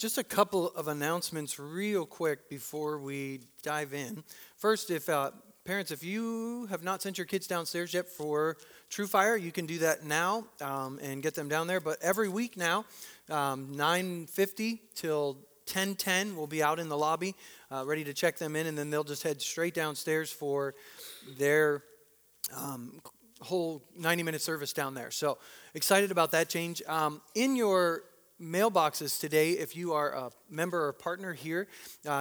Just a couple of announcements real quick before we dive in. First, if parents, if you have not sent your kids downstairs yet for True Fire, you can do that now and get them down there. But every week now, 9:50 till 10:10, we'll be out in the lobby ready to check them in, and then they'll just head straight downstairs for their whole 90-minute service down there. So excited about that change. In your mailboxes today, if you are a member or partner here,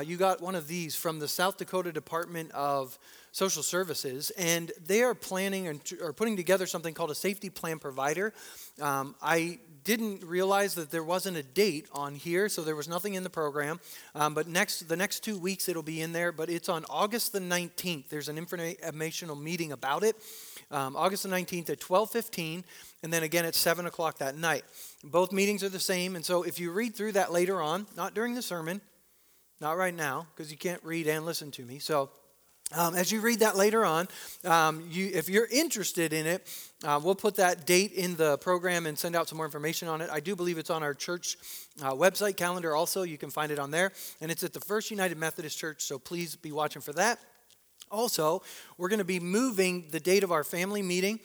you got one of these from the South Dakota Department of Social Services, and they are planning and are putting together something called a safety plan provider. I didn't realize that there wasn't a date on here, so there was nothing in the program, but the next 2 weeks it'll be in there, but it's on August the 19th. There's an informational meeting about it, August the 19th at 12:15, and then again at 7 o'clock that night. Both meetings are the same, and so if you read through that later on, not during the sermon, not right now, because you can't read and listen to me, so as you read that later on, if you're interested in it, we'll put that date in the program and send out some more information on it. I do believe it's on our church website calendar also. You can find it on there. And it's at the First United Methodist Church, so please be watching for that. Also, we're going to be moving the date of our family meeting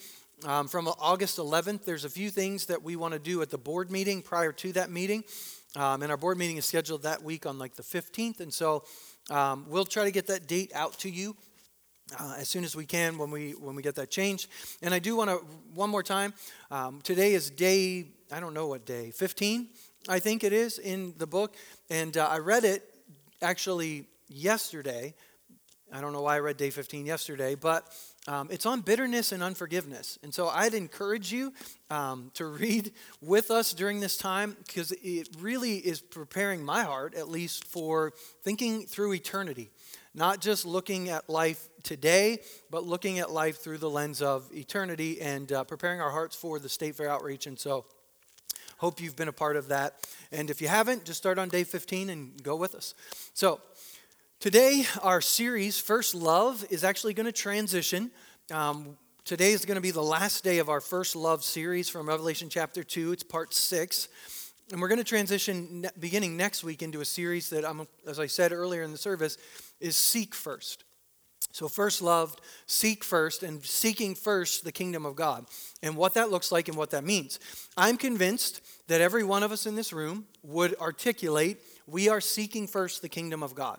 from August 11th. There's a few things that we want to do at the board meeting prior to that meeting. And our board meeting is scheduled that week on like the 15th. And so we'll try to get that date out to you as soon as we can when we get that changed. And I do want to, one more time, today is day, I don't know what day, 15, I think it is in the book. And I read it actually yesterday. I don't know why I read day 15 yesterday, but it's on bitterness and unforgiveness. And so I'd encourage you to read with us during this time, because it really is preparing my heart, at least, for thinking through eternity. Not just looking at life today, but looking at life through the lens of eternity and preparing our hearts for the State Fair outreach. And so hope you've been a part of that. And if you haven't, just start on day 15 and go with us. So today, our series, First Love, is actually going to transition. Today is going to be the last day of our First Love series from Revelation chapter 2. It's part 6. And we're going to transition beginning next week into a series that, as I said earlier in the service, is Seek First. So first loved, seek first, and seeking first the kingdom of God, and what that looks like and what that means. I'm convinced that every one of us in this room would articulate, we are seeking first the kingdom of God.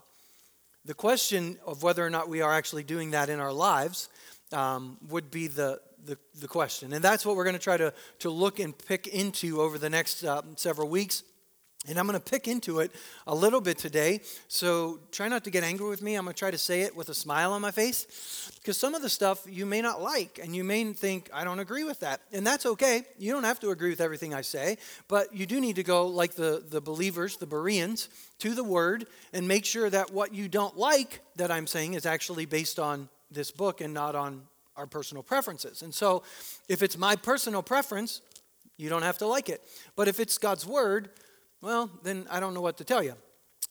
The question of whether or not we are actually doing that in our lives would be the question. And that's what we're going to try to look and pick into over the next several weeks. And I'm going to pick into it a little bit today. So try not to get angry with me. I'm going to try to say it with a smile on my face, because some of the stuff you may not like and you may think, I don't agree with that. And that's okay. You don't have to agree with everything I say. But you do need to go like the believers, the Bereans, to the word and make sure that what you don't like that I'm saying is actually based on this book and not on our personal preferences. And so if it's my personal preference, you don't have to like it. But if it's God's word, well, then I don't know what to tell you.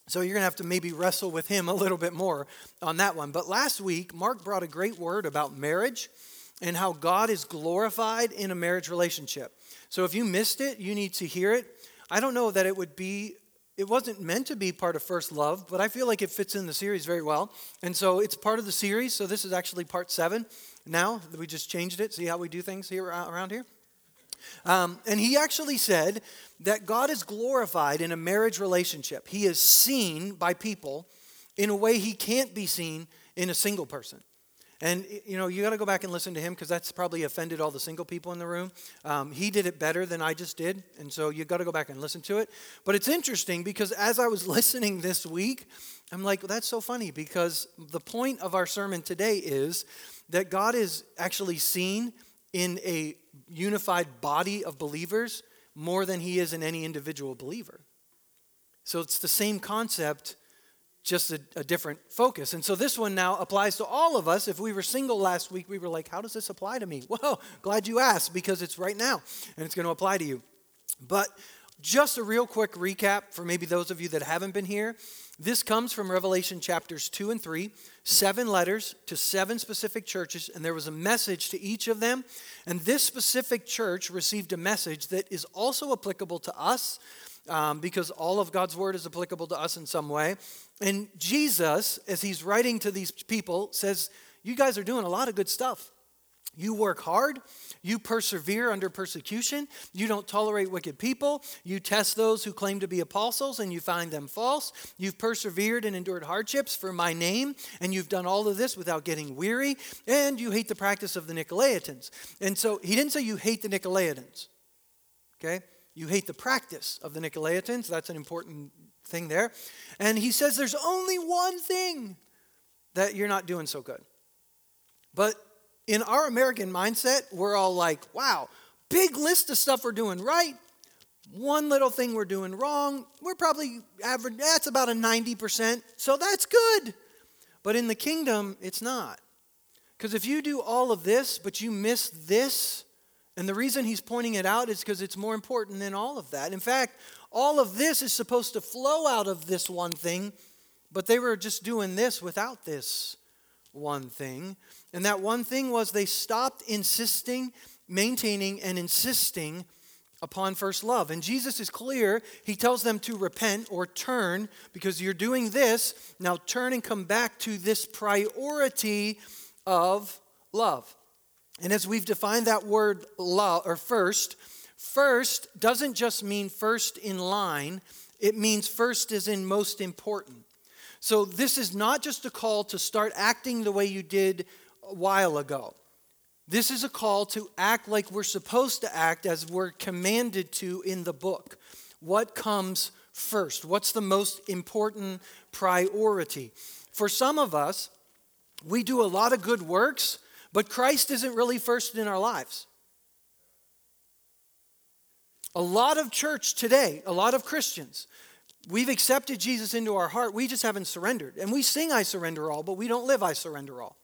So you're going to have to maybe wrestle with him a little bit more on that one. But last week, Mark brought a great word about marriage and how God is glorified in a marriage relationship. So if you missed it, you need to hear it. I don't know that it wasn't meant to be part of First Love, but I feel like it fits in the series very well. And so it's part of the series, so this is actually part 7. Now, we just changed it. See how we do things here around here? And he actually said that God is glorified in a marriage relationship. He is seen by people in a way he can't be seen in a single person. And, you know, you got to go back and listen to him, because that's probably offended all the single people in the room. He did it better than I just did, and so you got to go back and listen to it. But it's interesting, because as I was listening this week, I'm like, well, that's so funny, because the point of our sermon today is that God is actually seen in a unified body of believers more than he is in any individual believer. So it's the same concept, just a different focus. And so this one now applies to all of us. If we were single last week, we were like, how does this apply to me? Well, glad you asked, because it's right now and it's going to apply to you. But just a real quick recap for maybe those of you that haven't been here. This comes from Revelation chapters 2 and 3, 7 letters to 7 specific churches, and there was a message to each of them. And this specific church received a message that is also applicable to us because all of God's word is applicable to us in some way. And Jesus, as he's writing to these people, says, you guys are doing a lot of good stuff. You work hard, you persevere under persecution, you don't tolerate wicked people, you test those who claim to be apostles and you find them false, you've persevered and endured hardships for my name, and you've done all of this without getting weary, and you hate the practice of the Nicolaitans. And so he didn't say you hate the Nicolaitans, okay? You hate the practice of the Nicolaitans, that's an important thing there. And he says there's only one thing that you're not doing so good. But in our American mindset, we're all like, wow, big list of stuff we're doing right. One little thing we're doing wrong. We're probably average, that's about a 90%, so that's good. But in the kingdom, it's not. Because if you do all of this, but you miss this, and the reason he's pointing it out is because it's more important than all of that. In fact, all of this is supposed to flow out of this one thing, but they were just doing this without this one thing. And that one thing was they stopped insisting, maintaining, and insisting upon first love. And Jesus is clear. He tells them to repent or turn because you're doing this. Now turn and come back to this priority of love. And as we've defined that word love or first, first doesn't just mean first in line. It means first as in most important. So this is not just a call to start acting the way you did a while ago. This is a call to act like we're supposed to act as we're commanded to in the book. What comes first? What's the most important priority? For some of us, we do a lot of good works, but Christ isn't really first in our lives. A lot of church today, a lot of Christians, we've accepted Jesus into our heart. We just haven't surrendered. And we sing, I surrender all, but we don't live, I surrender all.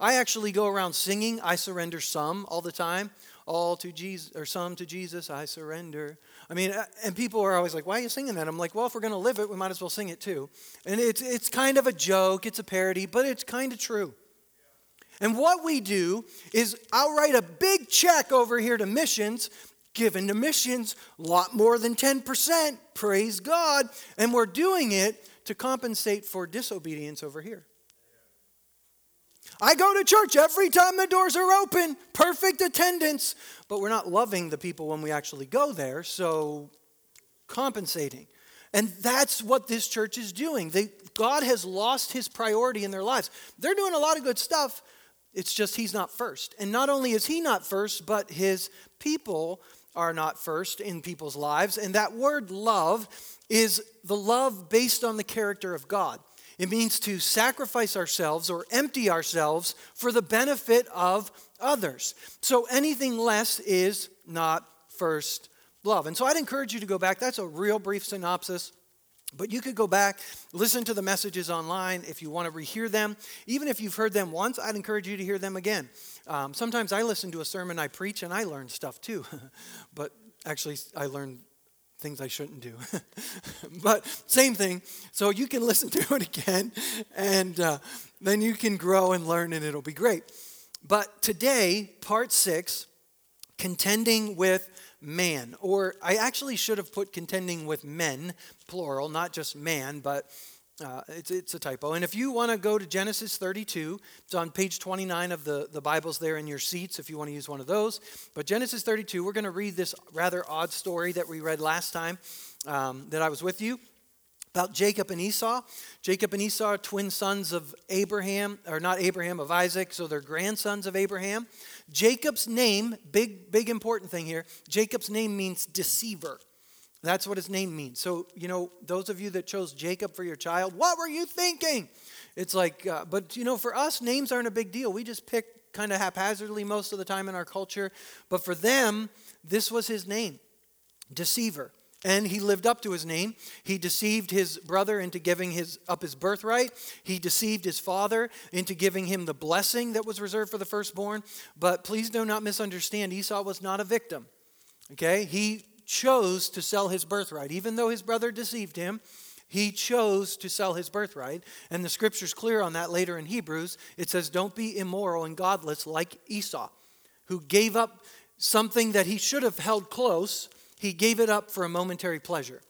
I actually go around singing, I surrender some all the time. All to Jesus, or some to Jesus, I surrender. I mean, and people are always like, why are you singing that? I'm like, well, if we're going to live it, we might as well sing it too. And it's kind of a joke, it's a parody, but it's kind of true. And what we do is I'll write a big check over here to missions, given to missions, a lot more than 10%, praise God. And we're doing it to compensate for disobedience over here. I go to church every time the doors are open, perfect attendance, but we're not loving the people when we actually go there, so compensating. And that's what this church is doing. God has lost his priority in their lives. They're doing a lot of good stuff, it's just he's not first. And not only is he not first, but his people are not first in people's lives. And that word love is the love based on the character of God. It means to sacrifice ourselves or empty ourselves for the benefit of others. So anything less is not first love. And so I'd encourage you to go back. That's a real brief synopsis. But you could go back, listen to the messages online if you want to rehear them. Even if you've heard them once, I'd encourage you to hear them again. Sometimes I listen to a sermon I preach and I learn stuff too. But actually, I learn things I shouldn't do. But same thing. So you can listen to it again and then you can grow and learn and it'll be great. But today, part 6, contending with man, or I actually should have put contending with men, plural, not just man, but it's a typo. And if you want to go to Genesis 32, it's on page 29 of the Bibles there in your seats if you want to use one of those. But Genesis 32, we're going to read this rather odd story that we read last time that I was with you about Jacob and Esau. Jacob and Esau are twin sons of Abraham, or not Abraham, of Isaac, so they're grandsons of Abraham. Jacob's name, big important thing here, Jacob's name means deceiver. That's what his name means. So, you know, those of you that chose Jacob for your child, what were you thinking? It's like, but you know, for us, names aren't a big deal. We just pick kind of haphazardly most of the time in our culture. But for them, this was his name, deceiver. And he lived up to his name. He deceived his brother into giving up his birthright. He deceived his father into giving him the blessing that was reserved for the firstborn. But please do not misunderstand, Esau was not a victim. Okay? He chose to sell his birthright. Even though his brother deceived him, he chose to sell his birthright. And the scripture's clear on that later in Hebrews. It says, don't be immoral and godless like Esau, who gave up something that he should have held close. He gave it up for a momentary pleasure.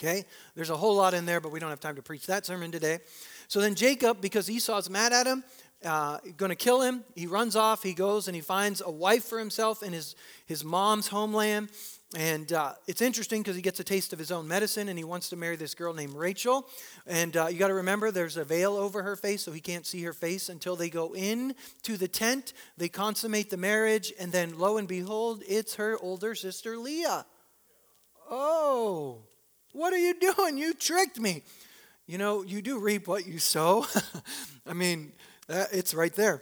Okay? There's a whole lot in there, but we don't have time to preach that sermon today. So then Jacob, because Esau's mad at him, going to kill him, he runs off, he goes and he finds a wife for himself in his mom's homeland. And it's interesting because he gets a taste of his own medicine, and he wants to marry this girl named Rachel. And you got to remember, there's a veil over her face, so he can't see her face until they go in to the tent. They consummate the marriage, and then lo and behold, it's her older sister Leah. Oh, what are you doing? You tricked me. You know, you do reap what you sow. I mean, it's right there.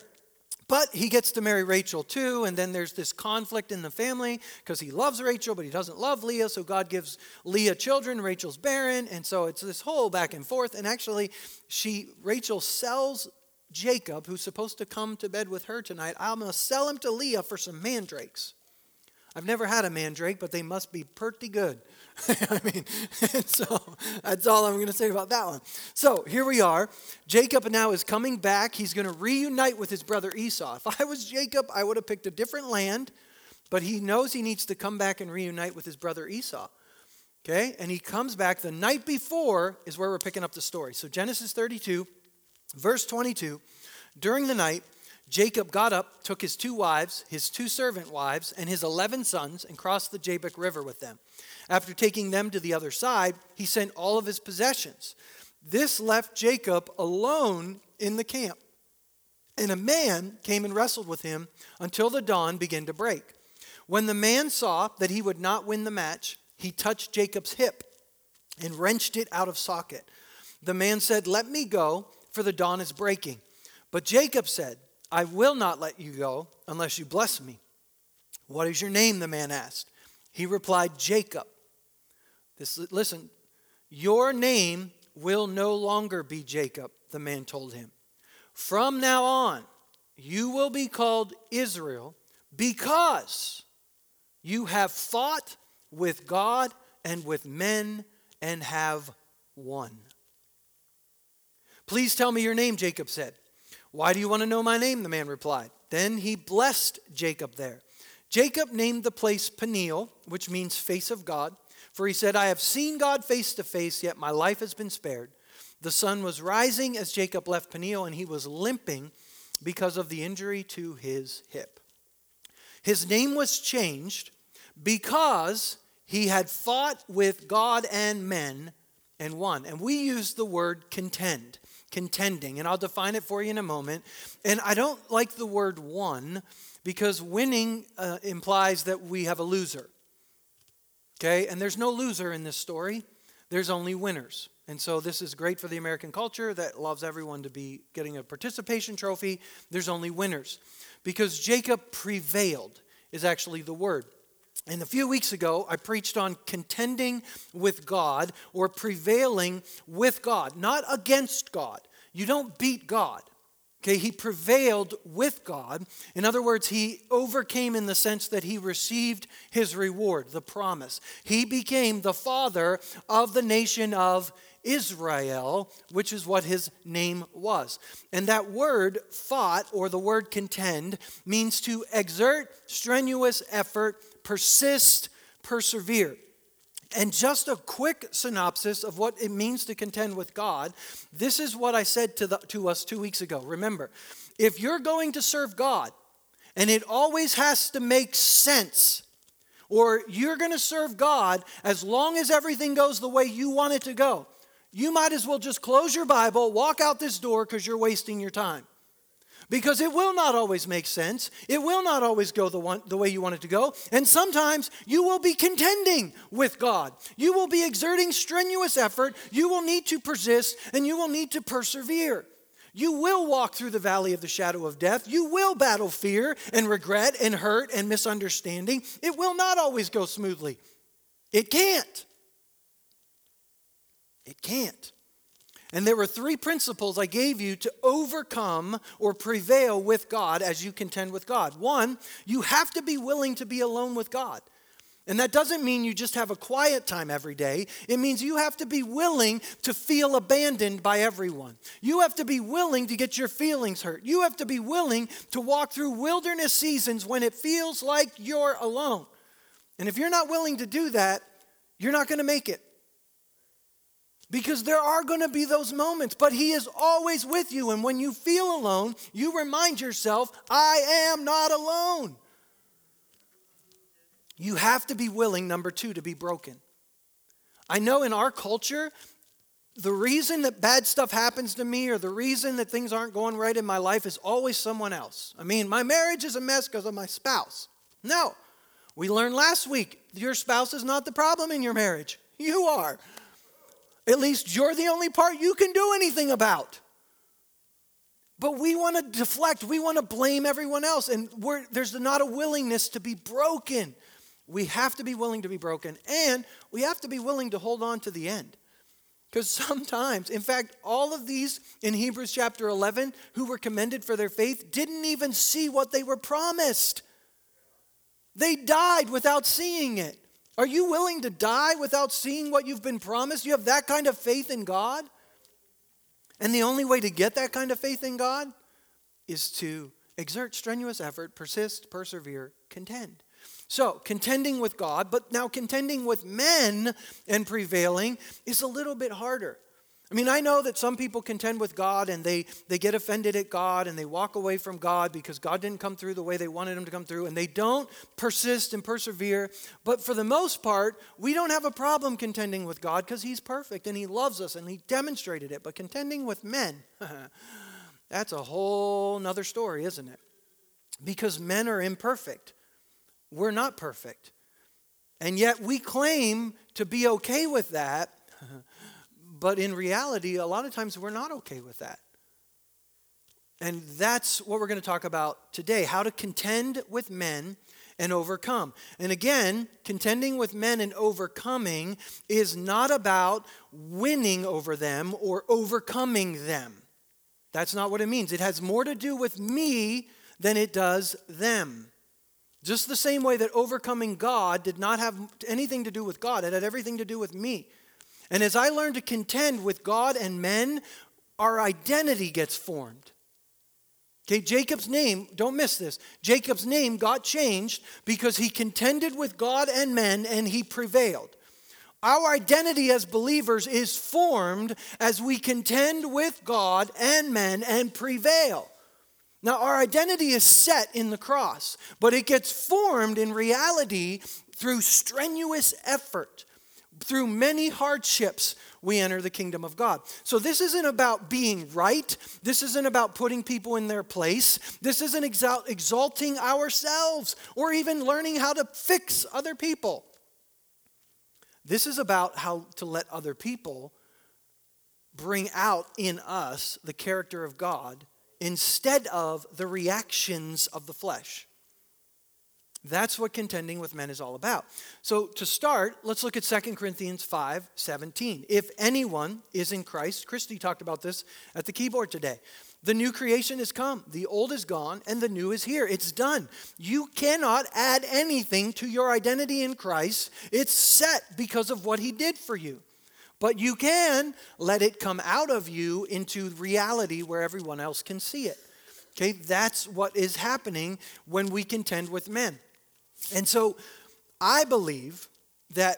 But he gets to marry Rachel too, and then there's this conflict in the family because he loves Rachel, but he doesn't love Leah, so God gives Leah children, Rachel's barren, and so it's this whole back and forth, and actually Rachel sells Jacob, who's supposed to come to bed with her tonight. I'm going to sell him to Leah for some mandrakes. I've never had a mandrake, but they must be pretty good. I mean, so that's all I'm going to say about that one. So here we are. Jacob now is coming back. He's going to reunite with his brother Esau. If I was Jacob, I would have picked a different land, but he knows he needs to come back and reunite with his brother Esau. Okay? And he comes back. The night before is where we're picking up the story. So Genesis 32, verse 22, during the night, Jacob got up, took his two wives, his two servant wives, and his 11 sons, and crossed the Jabbok River with them. After taking them to the other side, he sent all of his possessions. This left Jacob alone in the camp. And a man came and wrestled with him until the dawn began to break. When the man saw that he would not win the match, he touched Jacob's hip and wrenched it out of socket. The man said, "Let me go, for the dawn is breaking." But Jacob said, "I will not let you go unless you bless me." "What is your name?" the man asked. He replied, "Jacob." Listen, "Your name will no longer be Jacob," the man told him. "From now on, you will be called Israel, because you have fought with God and with men and have won." "Please tell me your name," Jacob said. "Why do you want to know my name?" the man replied. Then he blessed Jacob there. Jacob named the place Peniel, which means face of God. For he said, "I have seen God face to face, yet my life has been spared." The sun was rising as Jacob left Peniel, and he was limping because of the injury to his hip. His name was changed because he had fought with God and men and won. And we use the word contend. Contending, and I'll define it for you in a moment. And I don't like the word "won" because winning implies that we have a loser. Okay, and there's no loser in this story. There's only winners. And so this is great for the American culture that loves everyone to be getting a participation trophy. There's only winners. Because Jacob prevailed is actually the word. And a few weeks ago, I preached on contending with God, or prevailing with God, not against God. You don't beat God. Okay, he prevailed with God. In other words, he overcame in the sense that he received his reward, the promise. He became the father of the nation of Israel, which is what his name was. And that word "fought," or the word "contend," means to exert strenuous effort, persist, persevere. And just a quick synopsis of what it means to contend with God. This is what I said to us 2 weeks ago. Remember, if you're going to serve God, and it always has to make sense, or you're going to serve God as long as everything goes the way you want it to go, you might as well just close your Bible, walk out this door, because you're wasting your time. Because it will not always make sense. It will not always go the way you want it to go. And sometimes you will be contending with God. You will be exerting strenuous effort. You will need to persist, and you will need to persevere. You will walk through the valley of the shadow of death. You will battle fear and regret and hurt and misunderstanding. It will not always go smoothly. It can't. It can't. And there were three principles I gave you to overcome or prevail with God as you contend with God. One, you have to be willing to be alone with God. And that doesn't mean you just have a quiet time every day. It means you have to be willing to feel abandoned by everyone. You have to be willing to get your feelings hurt. You have to be willing to walk through wilderness seasons when it feels like you're alone. And if you're not willing to do that, you're not going to make it. Because there are going to be those moments, but he is always with you. And when you feel alone, you remind yourself, I am not alone. You have to be willing, number two, to be broken. I know in our culture, the reason that bad stuff happens to me or the reason that things aren't going right in my life is always someone else. I mean, my marriage is a mess because of my spouse. No, we learned last week, your spouse is not the problem in your marriage. You are. At least you're the only part you can do anything about. But we want to deflect. We want to blame everyone else. And there's not a willingness to be broken. We have to be willing to be broken. And we have to be willing to hold on to the end. Because sometimes, in fact, all of these in Hebrews chapter 11 who were commended for their faith didn't even see what they were promised. They died without seeing it. Are you willing to die without seeing what you've been promised? You have that kind of faith in God? And the only way to get that kind of faith in God is to exert strenuous effort, persist, persevere, contend. So, contending with God, but now contending with men and prevailing is a little bit harder. I mean, I know that some people contend with God and they get offended at God and they walk away from God because God didn't come through the way they wanted him to come through and they don't persist and persevere. But for the most part, we don't have a problem contending with God because he's perfect and he loves us and he demonstrated it. But contending with men, that's a whole nother story, isn't it? Because men are imperfect. We're not perfect. And yet we claim to be okay with that. But in reality, a lot of times we're not okay with that. And that's what we're going to talk about today, how to contend with men and overcome. And again, contending with men and overcoming is not about winning over them or overcoming them. That's not what it means. It has more to do with me than it does them. Just the same way that overcoming God did not have anything to do with God. It had everything to do with me. And as I learn to contend with God and men, our identity gets formed. Okay, Jacob's name, don't miss this. Jacob's name got changed because he contended with God and men and he prevailed. Our identity as believers is formed as we contend with God and men and prevail. Now, our identity is set in the cross, but it gets formed in reality through strenuous effort. Through many hardships, we enter the kingdom of God. So this isn't about being right. This isn't about putting people in their place. This isn't exalting ourselves or even learning how to fix other people. This is about how to let other people bring out in us the character of God instead of the reactions of the flesh. That's what contending with men is all about. So to start, let's look at 2 Corinthians 5:17. If anyone is in Christ, Christy talked about this at the keyboard today. The new creation has come. The old is gone and the new is here. It's done. You cannot add anything to your identity in Christ. It's set because of what he did for you. But you can let it come out of you into reality where everyone else can see it. Okay, that's what is happening when we contend with men. And so I believe that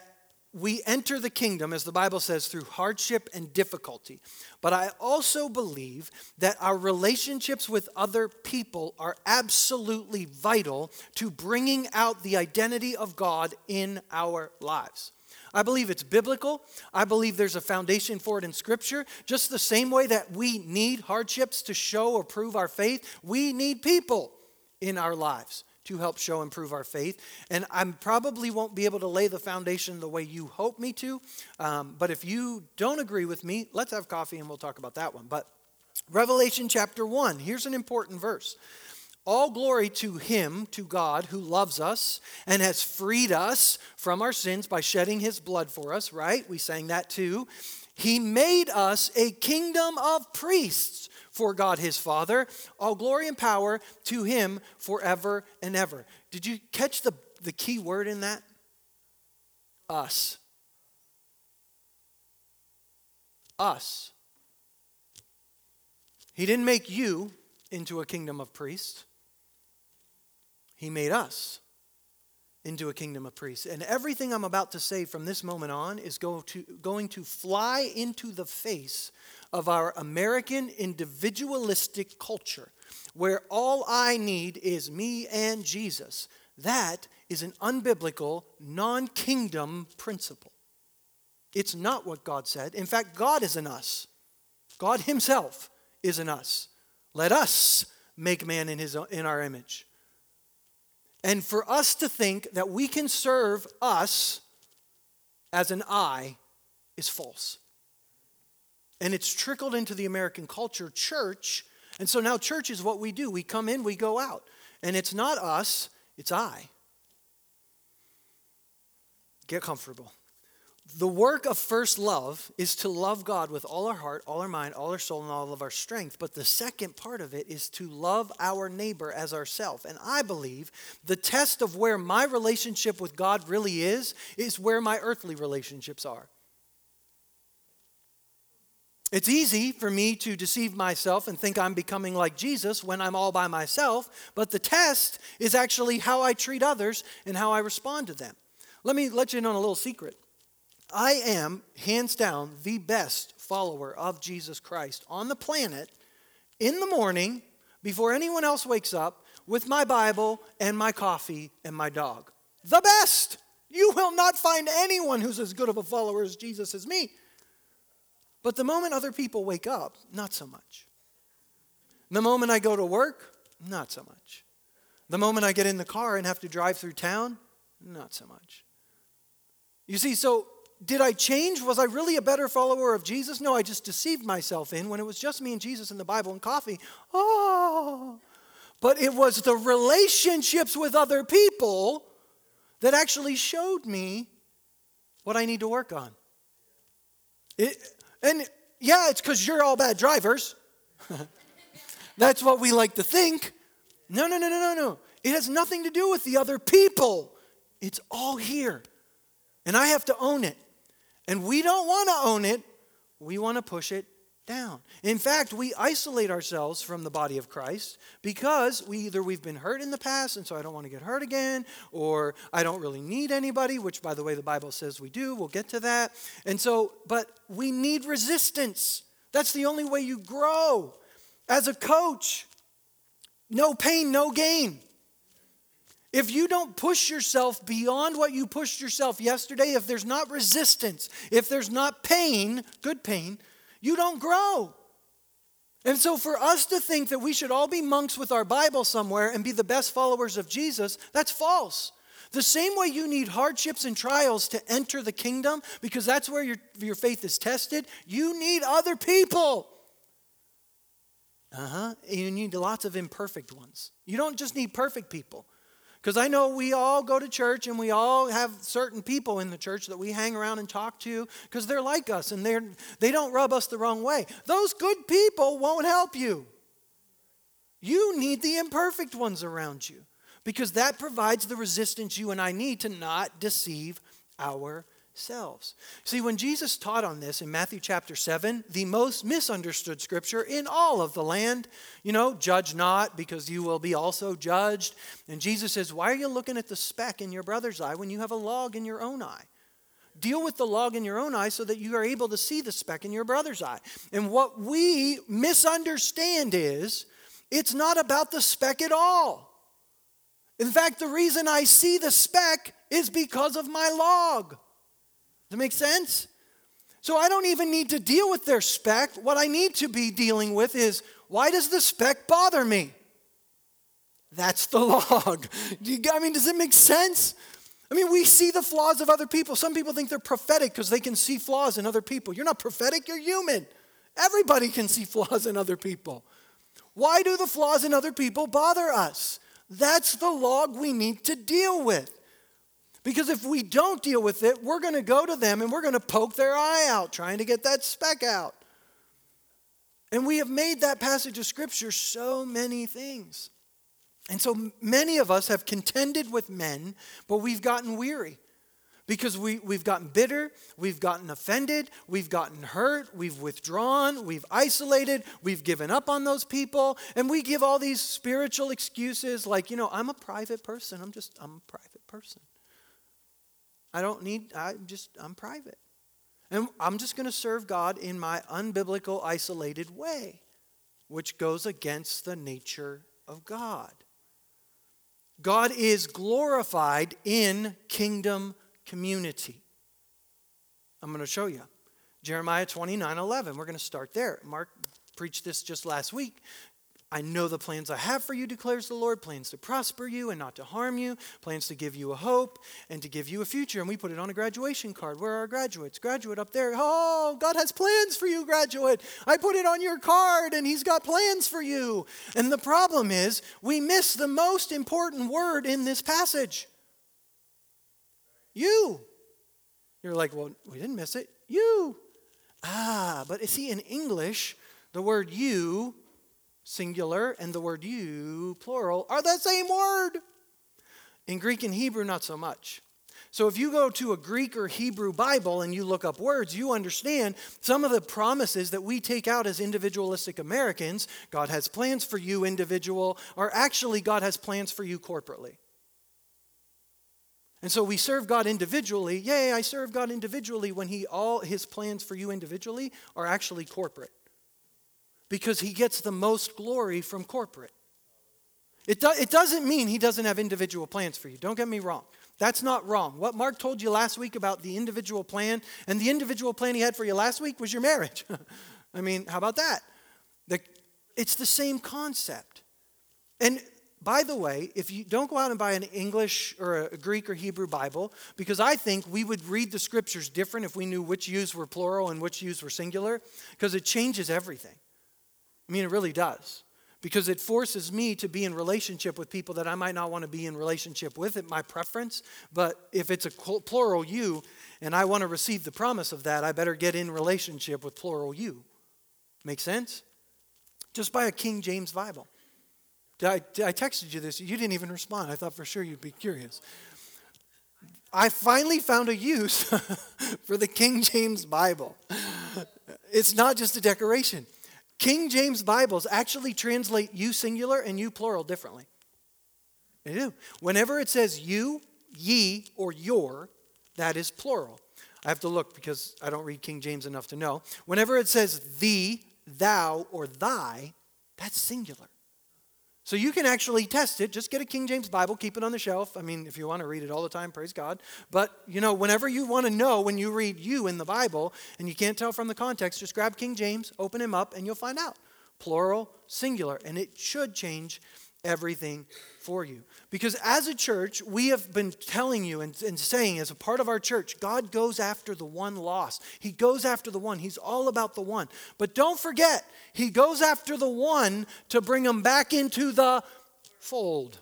we enter the kingdom, as the Bible says, through hardship and difficulty. But I also believe that our relationships with other people are absolutely vital to bringing out the identity of God in our lives. I believe it's biblical. I believe there's a foundation for it in Scripture. Just the same way that we need hardships to show or prove our faith, we need people in our lives to help show and prove our faith. And I probably won't be able to lay the foundation the way you hope me to. But if you don't agree with me, let's have coffee and we'll talk about that one. But Revelation chapter 1, here's an important verse. All glory to him, to God, who loves us and has freed us from our sins by shedding his blood for us, right? We sang that too. He made us a kingdom of priests for God his Father. All glory and power to him forever and ever. Did you catch the key word in that? Us. Us. He didn't make you into a kingdom of priests. He made us into a kingdom of priests. And everything I'm about to say from this moment on is going to fly into the face of our American individualistic culture, where all I need is me and Jesus. That is an unbiblical, non-kingdom principle. It's not what God said. In fact, God is in us. God himself is in us. Let us make man in our image. And for us to think that we can serve us as an I is false. And it's trickled into the American culture, church. And so now church is what we do. We come in, we go out. And it's not us, it's I. Get comfortable. The work of first love is to love God with all our heart, all our mind, all our soul, and all of our strength. But the second part of it is to love our neighbor as ourselves. And I believe the test of where my relationship with God really is where my earthly relationships are. It's easy for me to deceive myself and think I'm becoming like Jesus when I'm all by myself, but the test is actually how I treat others and how I respond to them. Let me let you in on a little secret. I am, hands down, the best follower of Jesus Christ on the planet in the morning before anyone else wakes up with my Bible and my coffee and my dog. The best! You will not find anyone who's as good of a follower as Jesus as me. But the moment other people wake up, not so much. The moment I go to work, not so much. The moment I get in the car and have to drive through town, not so much. You see, so did I change? Was I really a better follower of Jesus? No, I just deceived myself when it was just me and Jesus and the Bible and coffee. Oh, but it was the relationships with other people that actually showed me what I need to work on. It's because you're all bad drivers. That's what we like to think. No. It has nothing to do with the other people. It's all here. And I have to own it. And we don't want to own it. We want to push it down. In fact, we isolate ourselves from the body of Christ because we've been hurt in the past, and so I don't want to get hurt again, or I don't really need anybody, which, by the way, the Bible says we do. We'll get to that. And so, but we need resistance. That's the only way you grow. As a coach, no pain, no gain. If you don't push yourself beyond what you pushed yourself yesterday, if there's not resistance, if there's not pain, good pain, you don't grow. And so for us to think that we should all be monks with our Bible somewhere and be the best followers of Jesus, that's false. The same way you need hardships and trials to enter the kingdom, because that's where your faith is tested, you need other people. You need lots of imperfect ones. You don't just need perfect people. Because I know we all go to church and we all have certain people in the church that we hang around and talk to because they're like us and they don't rub us the wrong way. Those good people won't help you. You need the imperfect ones around you because that provides the resistance you and I need to not deceive ourselves. See, when Jesus taught on this in Matthew chapter 7, the most misunderstood scripture in all of the land, judge not because you will be also judged. And Jesus says, why are you looking at the speck in your brother's eye when you have a log in your own eye? Deal with the log in your own eye so that you are able to see the speck in your brother's eye. And what we misunderstand is it's not about the speck at all. In fact, the reason I see the speck is because of my log. Does that make sense? So I don't even need to deal with their speck. What I need to be dealing with is, why does the speck bother me? That's the log. Does it make sense? We see the flaws of other people. Some people think they're prophetic because they can see flaws in other people. You're not prophetic, you're human. Everybody can see flaws in other people. Why do the flaws in other people bother us? That's the log we need to deal with. Because if we don't deal with it, we're going to go to them and we're going to poke their eye out, trying to get that speck out. And we have made that passage of Scripture so many things. And so many of us have contended with men, but we've gotten weary. Because we've gotten bitter, we've gotten offended, we've gotten hurt, we've withdrawn, we've isolated, we've given up on those people. And we give all these spiritual excuses like, I'm a private person. I'm a private person. I'm private. And I'm just going to serve God in my unbiblical, isolated way, which goes against the nature of God. God is glorified in kingdom community. I'm going to show you. Jeremiah 29:11. We're going to start there. Mark preached this just last week. I know the plans I have for you, declares the Lord, plans to prosper you and not to harm you, plans to give you a hope and to give you a future. And we put it on a graduation card. Where are our graduates? Graduate up there. Oh, God has plans for you, graduate. I put it on your card and he's got plans for you. And the problem is we miss the most important word in this passage. You. You're like, well, we didn't miss it. You. But see, in English, the word you, singular, and the word you, plural, are the same word. In Greek and Hebrew, not so much. So if you go to a Greek or Hebrew Bible and you look up words, you understand some of the promises that we take out as individualistic Americans, God has plans for you, individual, are actually God has plans for you corporately. And so we serve God individually. Yay, I serve God individually when all his plans for you individually are actually corporate. Because he gets the most glory from corporate. It doesn't mean he doesn't have individual plans for you. Don't get me wrong. That's not wrong. What Mark told you last week about the individual plan, and the individual plan he had for you last week was your marriage. I mean, how about that? It's the same concept. And by the way, if you don't go out and buy an English or a Greek or Hebrew Bible, because I think we would read the scriptures different if we knew which yous were plural and which yous were singular, because it changes everything. I mean, it really does, because it forces me to be in relationship with people that I might not want to be in relationship with. It's my preference, but if it's a plural you and I want to receive the promise of that, I better get in relationship with plural you. Make sense? Just buy a King James Bible. I texted you this. You didn't even respond. I thought for sure you'd be curious. I finally found a use for the King James Bible. It's not just a decoration. King James Bibles actually translate you singular and you plural differently. They do. Whenever it says you, ye, or your, that is plural. I have to look because I don't read King James enough to know. Whenever it says thee, thou, or thy, that's singular. So you can actually test it. Just get a King James Bible. Keep it on the shelf. I mean, if you want to read it all the time, praise God. But, whenever you want to know when you read you in the Bible and you can't tell from the context, just grab King James, open him up, and you'll find out. Plural, singular. And it should change everything for you. Because as a church, we have been telling you and saying as a part of our church, God goes after the one lost. He goes after the one. He's all about the one. But don't forget, he goes after the one to bring them back into the fold.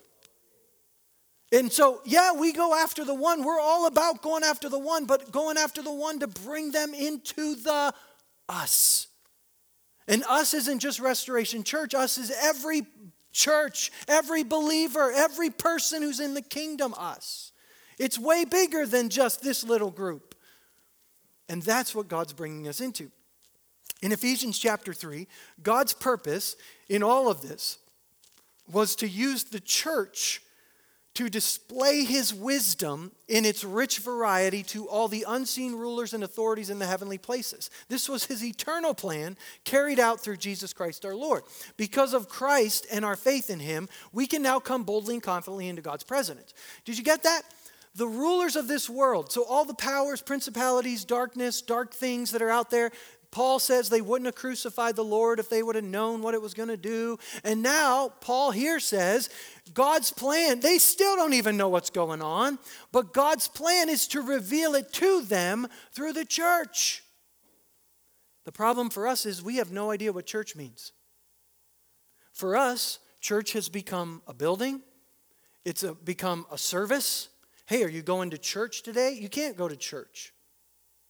And so, yeah, we go after the one. We're all about going after the one, but going after the one to bring them into the us. And us isn't just Restoration Church. Us is every church, every believer, every person who's in the kingdom, us. It's way bigger than just this little group. And that's what God's bringing us into. In Ephesians chapter 3, God's purpose in all of this was to use the church to display his wisdom in its rich variety to all the unseen rulers and authorities in the heavenly places. This was his eternal plan carried out through Jesus Christ our Lord. Because of Christ and our faith in him, we can now come boldly and confidently into God's presence. Did you get that? The rulers of this world, so all the powers, principalities, darkness, dark things that are out there, Paul says they wouldn't have crucified the Lord if they would have known what it was going to do. And now Paul here says God's plan, they still don't even know what's going on, but God's plan is to reveal it to them through the church. The problem for us is we have no idea what church means. For us, church has become a building. It's become a service. Hey, are you going to church today? You can't go to church.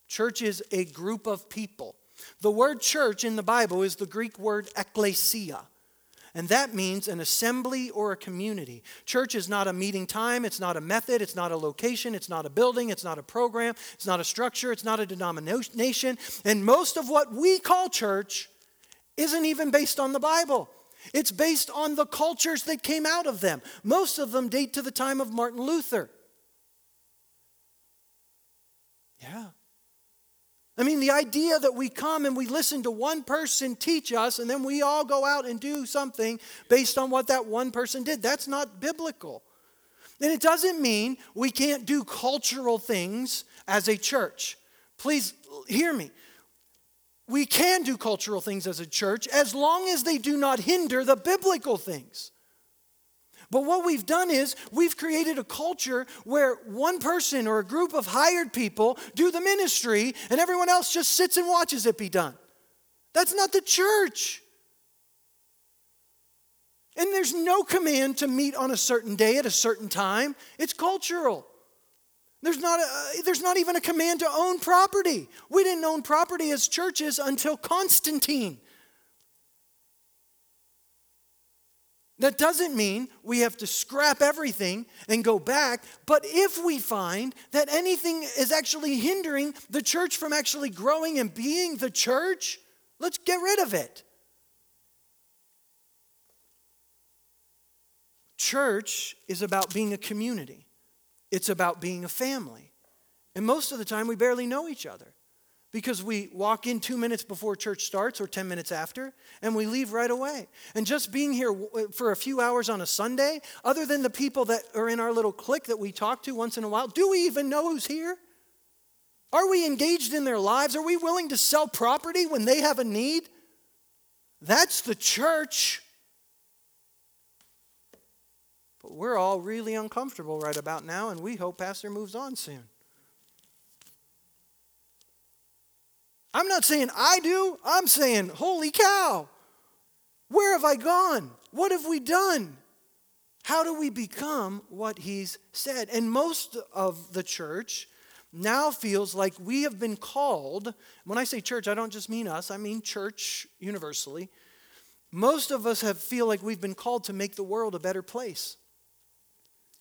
Church is a group of people. The word church in the Bible is the Greek word ekklesia. And that means an assembly or a community. Church is not a meeting time. It's not a method. It's not a location. It's not a building. It's not a program. It's not a structure. It's not a denomination. And most of what we call church isn't even based on the Bible. It's based on the cultures that came out of them. Most of them date to the time of Martin Luther. Yeah. I mean, the idea that we come and we listen to one person teach us and then we all go out and do something based on what that one person did, that's not biblical. And it doesn't mean we can't do cultural things as a church. Please hear me. We can do cultural things as a church as long as they do not hinder the biblical things. But what we've done is we've created a culture where one person or a group of hired people do the ministry and everyone else just sits and watches it be done. That's not the church. And there's no command to meet on a certain day at a certain time. It's cultural. There's not even a command to own property. We didn't own property as churches until Constantine. That doesn't mean we have to scrap everything and go back, but if we find that anything is actually hindering the church from actually growing and being the church, let's get rid of it. Church is about being a community. It's about being a family. And most of the time we barely know each other because we walk in 2 minutes before church starts or 10 minutes after, and we leave right away. And just being here for a few hours on a Sunday, other than the people that are in our little clique that we talk to once in a while, do we even know who's here? Are we engaged in their lives? Are we willing to sell property when they have a need? That's the church. We're all really uncomfortable right about now, and we hope Pastor moves on soon. I'm not saying I do. I'm saying, holy cow, where have I gone? What have we done? How do we become what he's said? And most of the church now feels like we have been called. When I say church, I don't just mean us. I mean church universally. Most of us feel like we've been called to make the world a better place.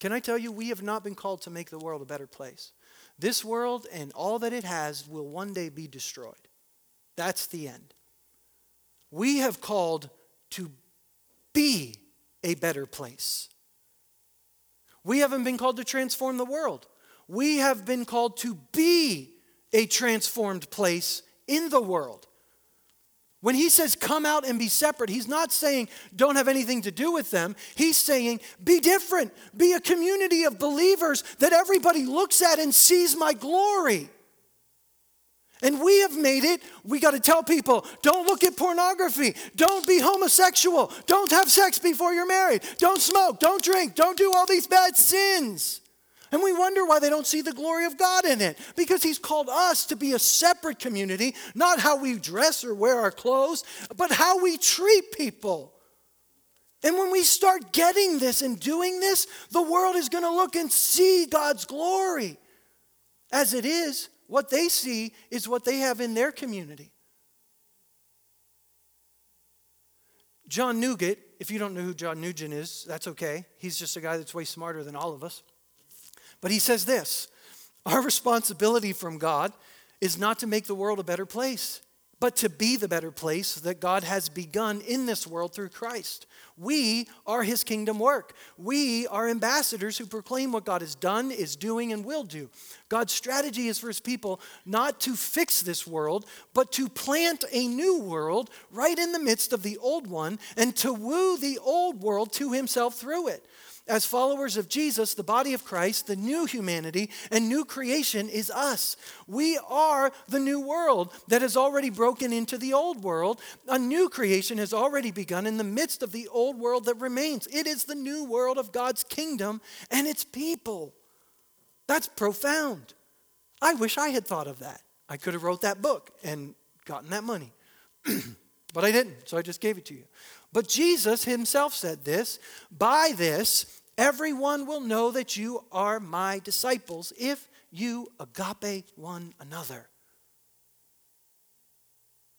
Can I tell you, we have not been called to make the world a better place. This world and all that it has will one day be destroyed. That's the end. We have called to be a better place. We haven't been called to transform the world. We have been called to be a transformed place in the world. When he says come out and be separate, he's not saying don't have anything to do with them. He's saying be different. Be a community of believers that everybody looks at and sees my glory. And we have made it. We got to tell people, don't look at pornography. Don't be homosexual. Don't have sex before you're married. Don't smoke. Don't drink. Don't do all these bad sins. And we wonder why they don't see the glory of God in it. Because he's called us to be a separate community, not how we dress or wear our clothes, but how we treat people. And when we start getting this and doing this, the world is going to look and see God's glory. As it is, what they see is what they have in their community. John Nugent, if you don't know who John Nugent is, that's okay. He's just a guy that's way smarter than all of us. But he says this, our responsibility from God is not to make the world a better place, but to be the better place that God has begun in this world through Christ. We are his kingdom work. We are ambassadors who proclaim what God has done, is doing, and will do. God's strategy is for his people not to fix this world, but to plant a new world right in the midst of the old one and to woo the old world to himself through it. As followers of Jesus, the body of Christ, the new humanity, and new creation is us. We are the new world that has already broken into the old world. A new creation has already begun in the midst of the old world that remains. It is the new world of God's kingdom and its people. That's profound. I wish I had thought of that. I could have wrote that book and gotten that money. But I didn't, so I just gave it to you. But Jesus himself said this, by this, everyone will know that you are my disciples if you agape one another.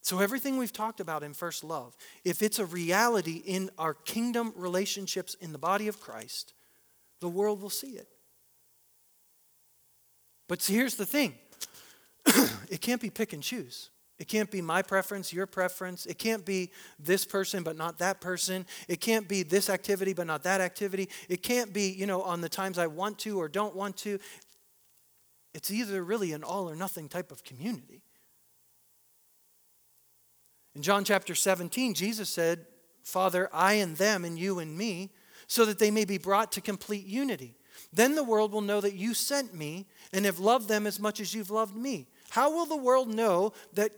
So everything we've talked about in First Love, if it's a reality in our kingdom relationships in the body of Christ, the world will see it. But here's the thing. It can't be pick and choose. It can't be my preference, your preference. It can't be this person but not that person. It can't be this activity but not that activity. It can't be, on the times I want to or don't want to. It's either really an all or nothing type of community. In John chapter 17, Jesus said, Father, I and them and you and me, so that they may be brought to complete unity. Then the world will know that you sent me and have loved them as much as you've loved me. How will the world know that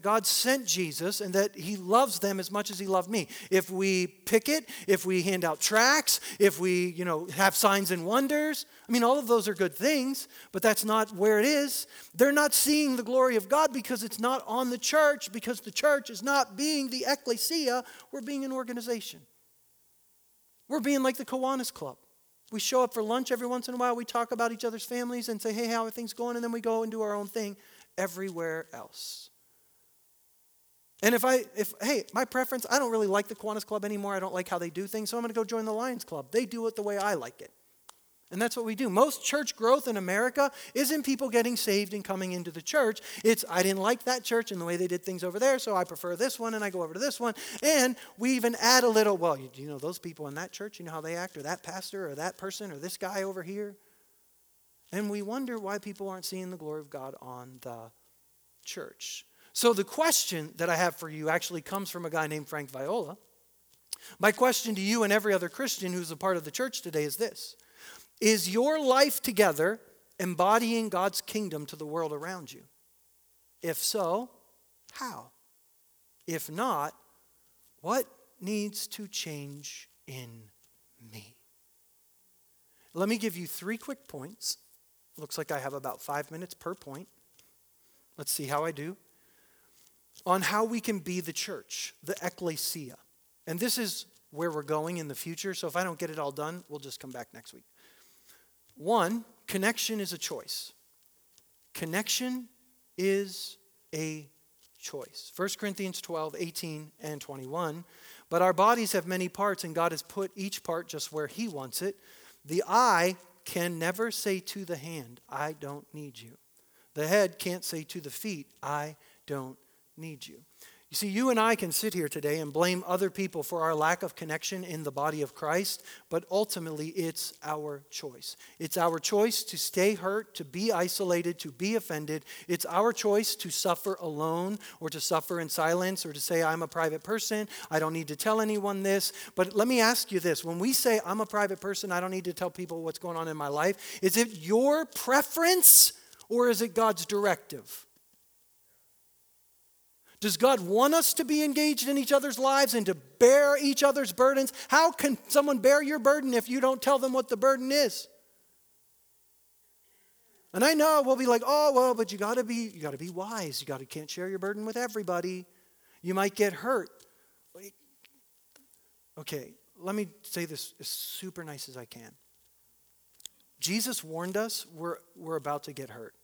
God sent Jesus and that he loves them as much as he loved me? If we pick it, if we hand out tracts, if we, have signs and wonders. All of those are good things, but that's not where it is. They're not seeing the glory of God because it's not on the church, because the church is not being the ecclesia. We're being an organization. We're being like the Kiwanis Club. We show up for lunch every once in a while. We talk about each other's families and say, hey, how are things going? And then we go and do our own thing everywhere else. And if my preference, I don't really like the Kiwanis Club anymore. I don't like how they do things, so I'm going to go join the Lions Club. They do it the way I like it. And that's what we do. Most church growth in America isn't people getting saved and coming into the church. It's, I didn't like that church and the way they did things over there, so I prefer this one, and I go over to this one. And we even add a little, well, you know those people in that church, you know how they act, or that pastor, or that person, or this guy over here. And we wonder why people aren't seeing the glory of God on the church. So the question that I have for you actually comes from a guy named Frank Viola. My question to you and every other Christian who's a part of the church today is this. Is your life together embodying God's kingdom to the world around you? If so, how? If not, what needs to change in me? Let me give you 3 quick points. Looks like I have about 5 minutes per point. Let's see how I do. On how we can be the church, the ecclesia. And this is where we're going in the future, so if I don't get it all done, we'll just come back next week. 1, connection is a choice. Connection is a choice. 1 Corinthians 12, 18, and 21. But our bodies have many parts, and God has put each part just where he wants it. The eye can never say to the hand, I don't need you. The head can't say to the feet, I don't need you. You see, you and I can sit here today and blame other people for our lack of connection in the body of Christ, but ultimately it's our choice. It's our choice to stay hurt, to be isolated, to be offended. It's our choice to suffer alone or to suffer in silence or to say, I'm a private person, I don't need to tell anyone this. But let me ask you this. When we say, I'm a private person, I don't need to tell people what's going on in my life, is it your preference or is it God's directive? Does God want us to be engaged in each other's lives and to bear each other's burdens? How can someone bear your burden if you don't tell them what the burden is? And I know we'll be like, oh, well, but you got to be wise. You can't share your burden with everybody. You might get hurt. Okay, let me say this as super nice as I can. Jesus warned us we're about to get hurt.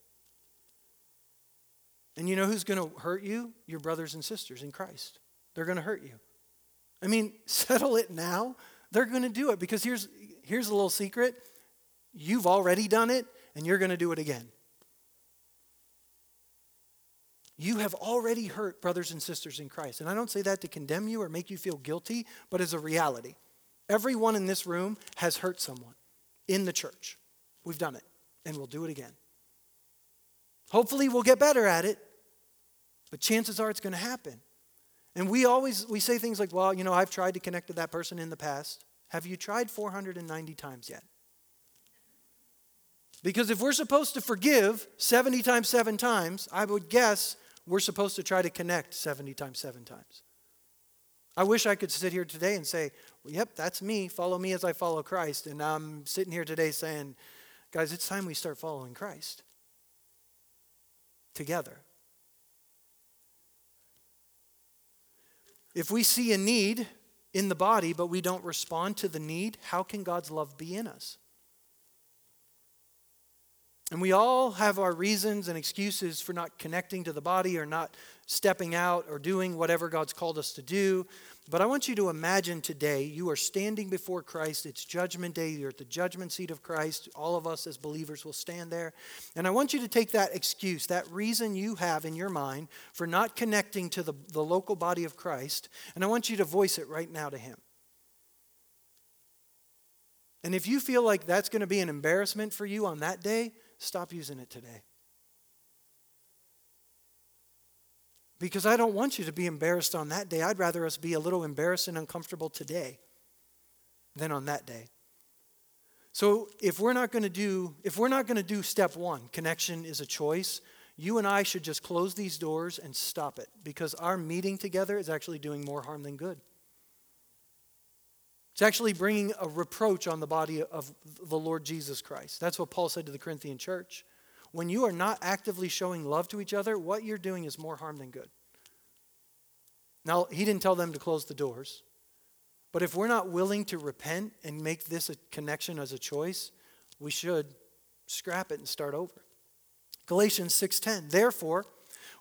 And you know who's going to hurt you? Your brothers and sisters in Christ. They're going to hurt you. Settle it now. They're going to do it because here's a little secret. You've already done it and you're going to do it again. You have already hurt brothers and sisters in Christ. And I don't say that to condemn you or make you feel guilty, but as a reality. Everyone in this room has hurt someone in the church. We've done it and we'll do it again. Hopefully we'll get better at it. But chances are it's going to happen. And we say things like, well, I've tried to connect to that person in the past. Have you tried 490 times yet? Because if we're supposed to forgive 70 times 7 times, I would guess we're supposed to try to connect 70 times 7 times. I wish I could sit here today and say, well, yep, that's me. Follow me as I follow Christ. And I'm sitting here today saying, guys, it's time we start following Christ together. If we see a need in the body, but we don't respond to the need, how can God's love be in us? And we all have our reasons and excuses for not connecting to the body or not stepping out or doing whatever God's called us to do. But I want you to imagine today you are standing before Christ. It's Judgment Day. You're at the judgment seat of Christ. All of us as believers will stand there. And I want you to take that excuse, that reason you have in your mind for not connecting to the local body of Christ, and I want you to voice it right now to him. And if you feel like that's going to be an embarrassment for you on that day, stop using it today. Because I don't want you to be embarrassed on that day. I'd rather us be a little embarrassed and uncomfortable today than on that day. So if we're not going to do step one, connection is a choice, you and I should just close these doors and stop it, because our meeting together is actually doing more harm than good. It's actually bringing a reproach on the body of the Lord Jesus Christ. That's what Paul said to the Corinthian church. When you are not actively showing love to each other, what you're doing is more harm than good. Now, he didn't tell them to close the doors. But if we're not willing to repent and make this a connection as a choice, we should scrap it and start over. Galatians 6:10, therefore,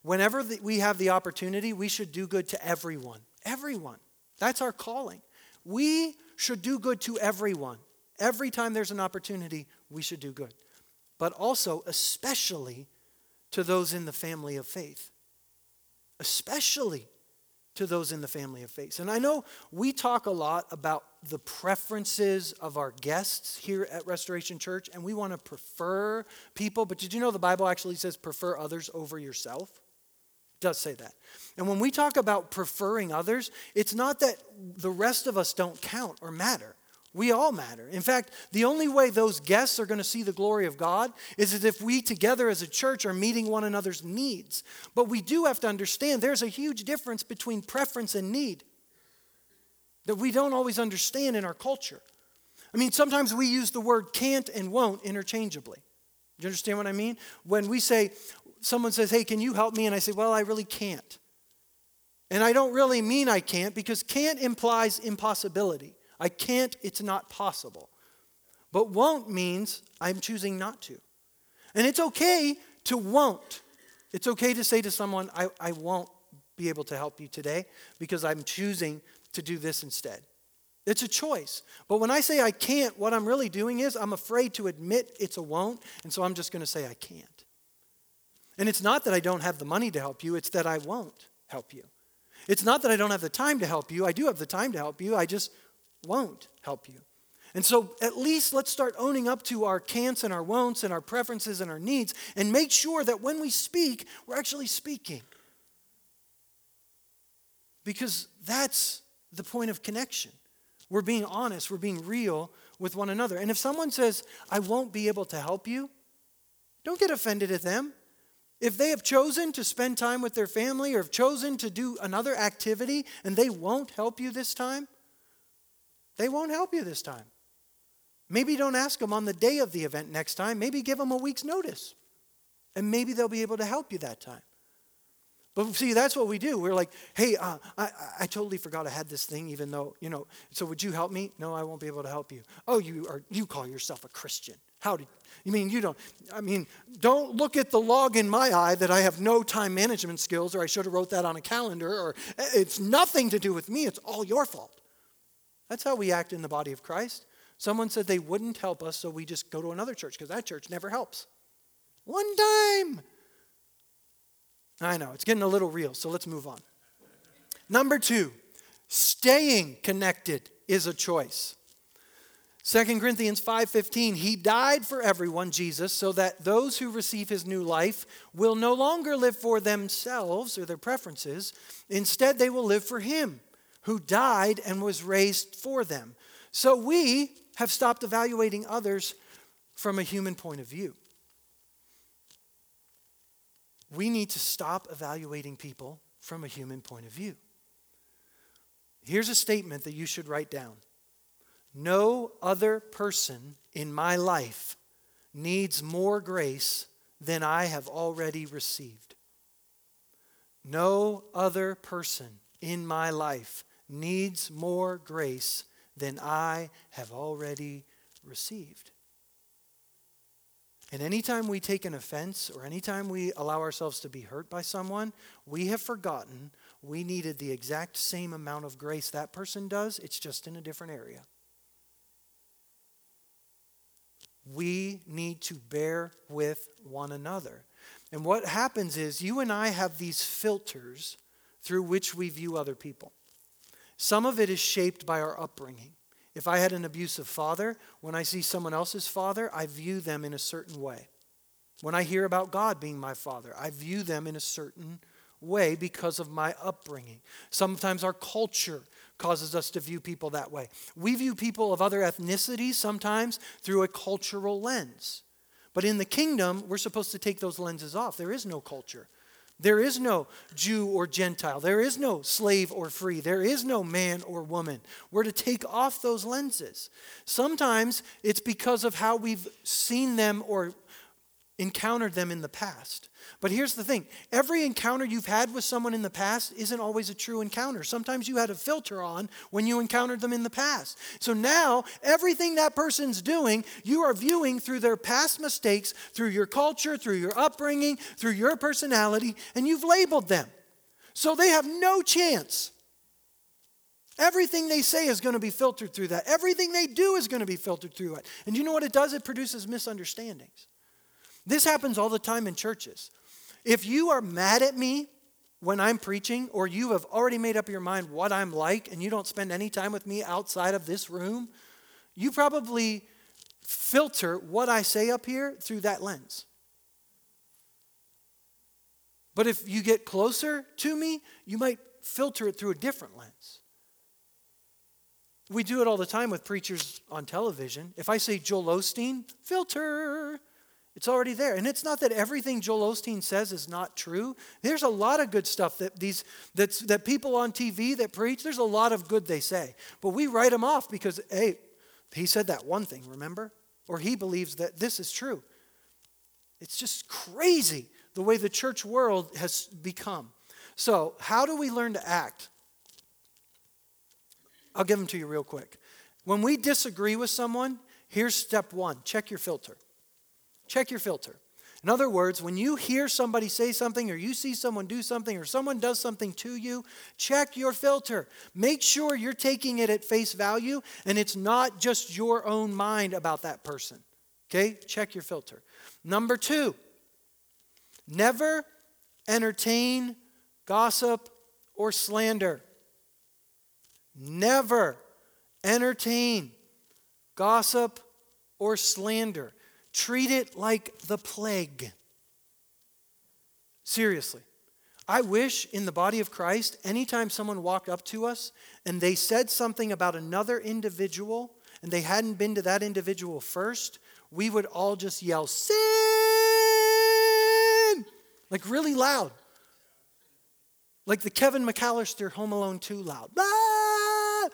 whenever we have the opportunity, we should do good to everyone. Everyone. That's our calling. We should do good to everyone. Every time there's an opportunity, we should do good. But also, especially to those in the family of faith. Especially to those in the family of faith. And I know we talk a lot about the preferences of our guests here at Restoration Church, and we want to prefer people. But did you know the Bible actually says prefer others over yourself? Does say that. And when we talk about preferring others, it's not that the rest of us don't count or matter. We all matter. In fact, the only way those guests are going to see the glory of God is if we together as a church are meeting one another's needs. But we do have to understand there's a huge difference between preference and need that we don't always understand in our culture. I mean, sometimes we use the word can't and won't interchangeably. Do you understand what I mean? When we say, someone says, hey, can you help me? And I say, well, I really can't. And I don't really mean I can't, because can't implies impossibility. I can't, it's not possible. But won't means I'm choosing not to. And it's okay to won't. It's okay to say to someone, I won't be able to help you today because I'm choosing to do this instead. It's a choice. But when I say I can't, what I'm really doing is I'm afraid to admit it's a won't, and so I'm just going to say I can't. And it's not that I don't have the money to help you, it's that I won't help you. It's not that I don't have the time to help you, I do have the time to help you, I just won't help you. And so at least let's start owning up to our can'ts and our won'ts and our preferences and our needs, and make sure that when we speak, we're actually speaking. Because that's the point of connection. We're being honest, we're being real with one another. And if someone says, I won't be able to help you, don't get offended at them. If they have chosen to spend time with their family or have chosen to do another activity and they won't help you this time, they won't help you this time. Maybe don't ask them on the day of the event next time. Maybe give them a week's notice. And maybe they'll be able to help you that time. But see, that's what we do. We're like, hey, I totally forgot I had this thing, even though, so would you help me? No, I won't be able to help you. Oh, you call yourself a Christian. Don't look at the log in my eye that I have no time management skills, or I should have wrote that on a calendar, or it's nothing to do with me. It's all your fault. That's how we act in the body of Christ. Someone said they wouldn't help us, so we just go to another church because that church never helps. One time. I know, it's getting a little real, so let's move on. Number 2, staying connected is a choice. 2 Corinthians 5:15, he died for everyone, Jesus, so that those who receive his new life will no longer live for themselves or their preferences. Instead, they will live for him who died and was raised for them. So we have stopped evaluating others from a human point of view. We need to stop evaluating people from a human point of view. Here's a statement that you should write down. No other person in my life needs more grace than I have already received. No other person in my life needs more grace than I have already received. And anytime we take an offense or anytime we allow ourselves to be hurt by someone, we have forgotten we needed the exact same amount of grace that person does. It's just in a different area. We need to bear with one another. And what happens is you and I have these filters through which we view other people. Some of it is shaped by our upbringing. If I had an abusive father, when I see someone else's father, I view them in a certain way. When I hear about God being my father, I view them in a certain way because of my upbringing. Sometimes our culture causes us to view people that way. We view people of other ethnicities sometimes through a cultural lens. But in the kingdom, we're supposed to take those lenses off. There is no culture. There is no Jew or Gentile. There is no slave or free. There is no man or woman. We're to take off those lenses. Sometimes it's because of how we've seen them or encountered them in the past. But here's the thing. Every encounter you've had with someone in the past isn't always a true encounter. Sometimes you had a filter on when you encountered them in the past. So now, everything that person's doing, you are viewing through their past mistakes, through your culture, through your upbringing, through your personality, and you've labeled them. So they have no chance. Everything they say is going to be filtered through that. Everything they do is going to be filtered through it. And you know what it does? It produces misunderstandings. This happens all the time in churches. If you are mad at me when I'm preaching, or you have already made up your mind what I'm like, and you don't spend any time with me outside of this room, you probably filter what I say up here through that lens. But if you get closer to me, you might filter it through a different lens. We do it all the time with preachers on television. If I say Joel Osteen, filter. It's already there. And it's not that everything Joel Osteen says is not true. There's a lot of good stuff that people on TV that preach, there's a lot of good they say. But we write them off because, hey, he said that one thing, remember? Or he believes that this is true. It's just crazy the way the church world has become. So how do we learn to act? I'll give them to you real quick. When we disagree with someone, here's step one. Check your filter. Check your filter. In other words, when you hear somebody say something or you see someone do something or someone does something to you, check your filter. Make sure you're taking it at face value and it's not just your own mind about that person. Okay? Check your filter. Number two, never entertain gossip or slander. Never entertain gossip or slander. Treat it like the plague. Seriously. I wish in the body of Christ, anytime someone walked up to us and they said something about another individual and they hadn't been to that individual first, we would all just yell, sin! Like really loud. Like the Kevin McAllister Home Alone 2 loud. Ah!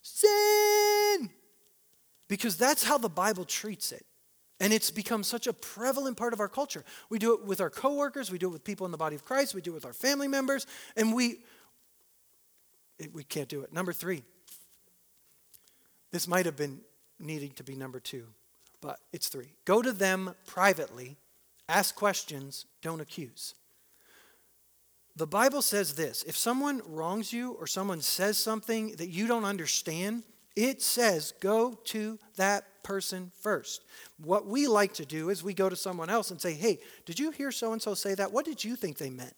Sin! Because that's how the Bible treats it. And it's become such a prevalent part of our culture. We do it with our coworkers. We do it with people in the body of Christ. We do it with our family members. And we can't do it. Number three. This might have been needing to be number two, but it's three. Go to them privately. Ask questions. Don't accuse. The Bible says this. If someone wrongs you or someone says something that you don't understand, it says go to that person first. What we like to do is we go to someone else and say, hey, did you hear so-and-so say that? What did you think they meant?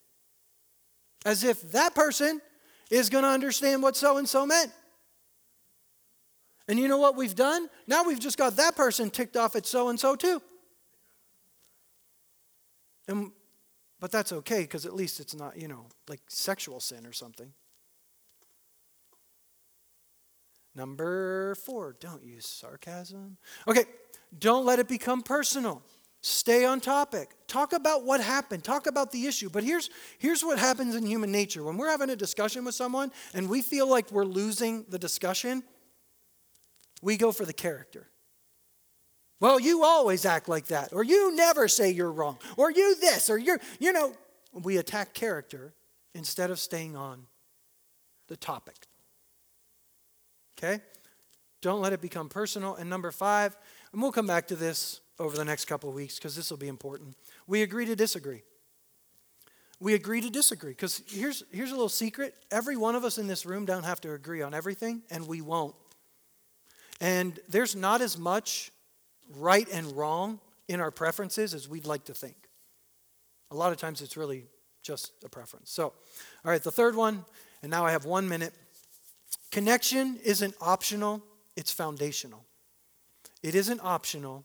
As if that person is going to understand what so-and-so meant. And you know what we've done? Now we've just got that person ticked off at so-and-so too. But that's okay because at least it's not, like sexual sin or something. Number four, don't use sarcasm. Okay, don't let it become personal. Stay on topic. Talk about what happened. Talk about the issue. But here's what happens in human nature. When we're having a discussion with someone and we feel like we're losing the discussion, we go for the character. Well, you always act like that, or you never say you're wrong, or you this, or you're. We attack character instead of staying on the topic. Okay? Don't let it become personal. And number five, and we'll come back to this over the next couple of weeks because this will be important. We agree to disagree. We agree to disagree because here's a little secret. Every one of us in this room don't have to agree on everything, and we won't. And there's not as much right and wrong in our preferences as we'd like to think. A lot of times it's really just a preference. So, all right, the third one, and now I have 1 minute. Connection isn't optional, it's foundational. It isn't optional,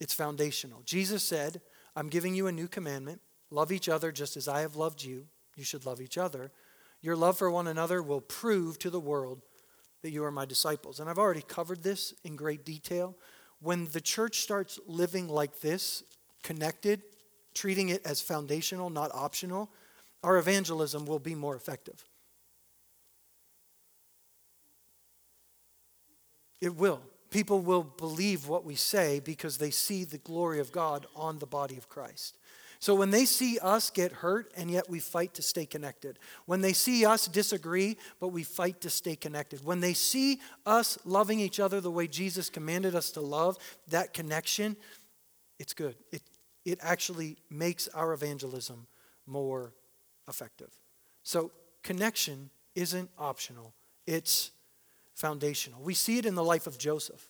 it's foundational. Jesus said, I'm giving you a new commandment. Love each other just as I have loved you. You should love each other. Your love for one another will prove to the world that you are my disciples. And I've already covered this in great detail. When the church starts living like this, connected, treating it as foundational, not optional, our evangelism will be more effective. It will. People will believe what we say because they see the glory of God on the body of Christ. So when they see us get hurt and yet we fight to stay connected. When they see us disagree, but we fight to stay connected. When they see us loving each other the way Jesus commanded us to love, that connection, it's good. It actually makes our evangelism more effective. So connection isn't optional. It's foundational. We see it in the life of Joseph.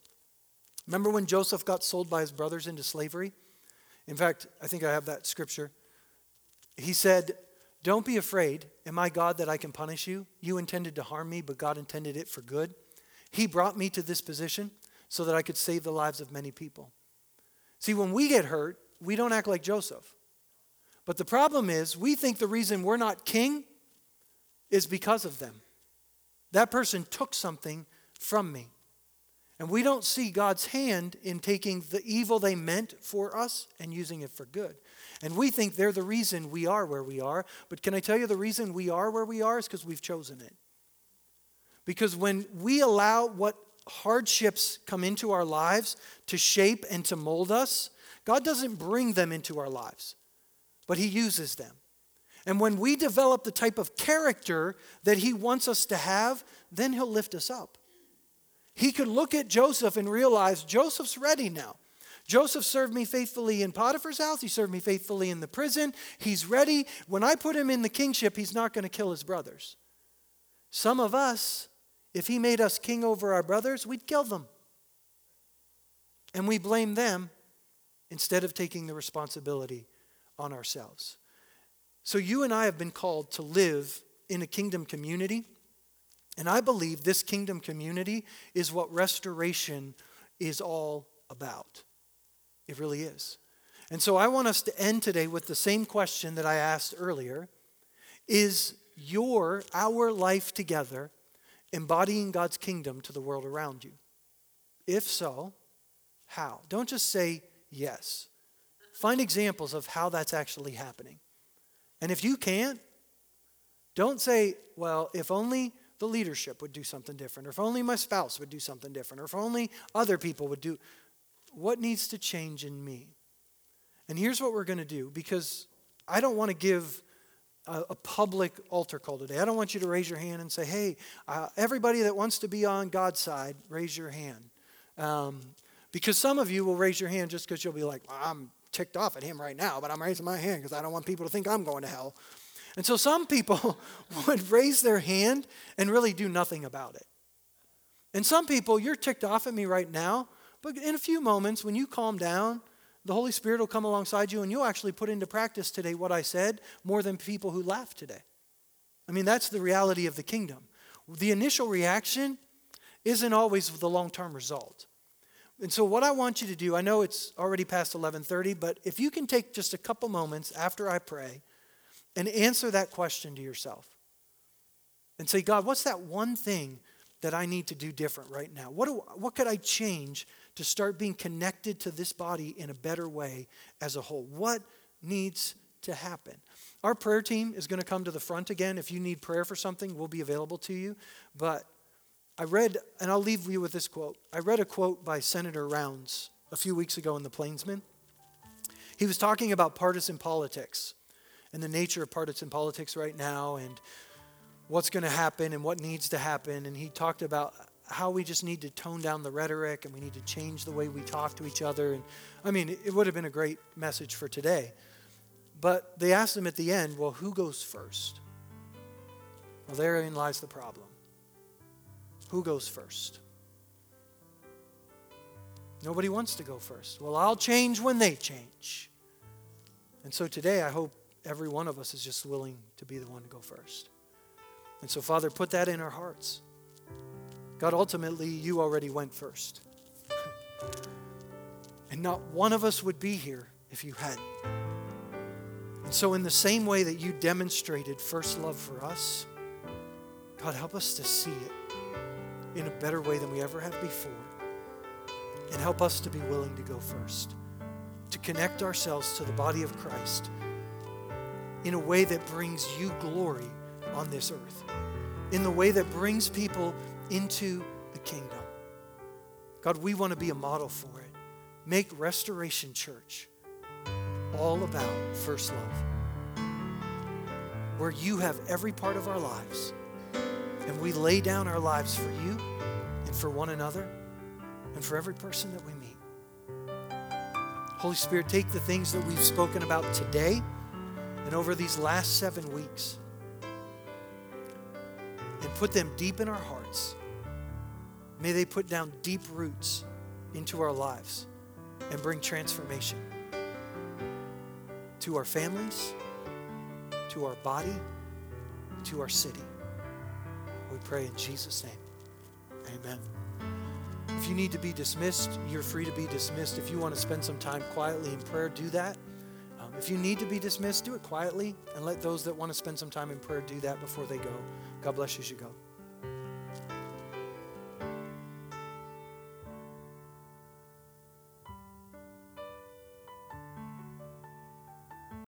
Remember when Joseph got sold by his brothers into slavery? In fact, I think I have that scripture. He said, don't be afraid. Am I God that I can punish you? You intended to harm me, but God intended it for good. He brought me to this position so that I could save the lives of many people. See, when we get hurt, we don't act like Joseph. But the problem is, we think the reason we're not king is because of them. That person took something from me. And we don't see God's hand in taking the evil they meant for us and using it for good. And we think they're the reason we are where we are. But can I tell you the reason we are where we are is because we've chosen it. Because when we allow what hardships come into our lives to shape and to mold us, God doesn't bring them into our lives, but he uses them. And when we develop the type of character that he wants us to have, then he'll lift us up. He could look at Joseph and realize, Joseph's ready now. Joseph served me faithfully in Potiphar's house. He served me faithfully in the prison. He's ready. When I put him in the kingship, he's not going to kill his brothers. Some of us, if he made us king over our brothers, we'd kill them. And we blame them instead of taking the responsibility on ourselves. So you and I have been called to live in a kingdom community, and I believe this kingdom community is what restoration is all about. It really is. And so I want us to end today with the same question that I asked earlier. Is our life together embodying God's kingdom to the world around you? If so, how? Don't just say yes. Find examples of how that's actually happening. And if you can't, don't say, well, if only the leadership would do something different, or if only my spouse would do something different, or if only other people would do. What needs to change in me? And here's what we're going to do, because I don't want to give a public altar call today. I don't want you to raise your hand and say, hey, everybody that wants to be on God's side, raise your hand. Because some of you will raise your hand just because you'll be like, well, I'm ticked off at him right now, but I'm raising my hand because I don't want people to think I'm going to hell. And so some people would raise their hand and really do nothing about it. And some people, you're ticked off at me right now, but in a few moments when you calm down, the Holy Spirit will come alongside you and you'll actually put into practice today what I said more than people who laughed today. I mean, that's the reality of the kingdom. The initial reaction isn't always the long-term result. And so what I want you to do, I know it's already past 11:30, but if you can take just a couple moments after I pray and answer that question to yourself and say, God, what's that one thing that I need to do different right now? What could I change to start being connected to this body in a better way as a whole? What needs to happen? Our prayer team is going to come to the front again. If you need prayer for something, we'll be available to you. But I read, and I'll leave you with this quote. I read a quote by Senator Rounds a few weeks ago in The Plainsman. He was talking about partisan politics and the nature of partisan politics right now and what's going to happen and what needs to happen. And he talked about how we just need to tone down the rhetoric and we need to change the way we talk to each other. And I mean, it would have been a great message for today. But they asked him at the end, well, who goes first? Well, therein lies the problem. Who goes first? Nobody wants to go first. Well, I'll change when they change. And so today, I hope every one of us is just willing to be the one to go first. And so, Father, put that in our hearts. God, ultimately, you already went first. And not one of us would be here if you hadn't. And so in the same way that you demonstrated first love for us, God, help us to see it in a better way than we ever have before. And help us to be willing to go first, to connect ourselves to the body of Christ in a way that brings you glory on this earth, in the way that brings people into the kingdom. God, we want to be a model for it. Make Restoration Church all about first love, where you have every part of our lives, and we lay down our lives for you and for one another and for every person that we meet. Holy Spirit, take the things that we've spoken about today and over these last 7 weeks and put them deep in our hearts. May they put down deep roots into our lives and bring transformation to our families, to our body, to our city. We pray in Jesus' name. Amen. If you need to be dismissed, you're free to be dismissed. If you want to spend some time quietly in prayer, do that. If you need to be dismissed, do it quietly, and let those that want to spend some time in prayer do that before they go. God bless you as you go.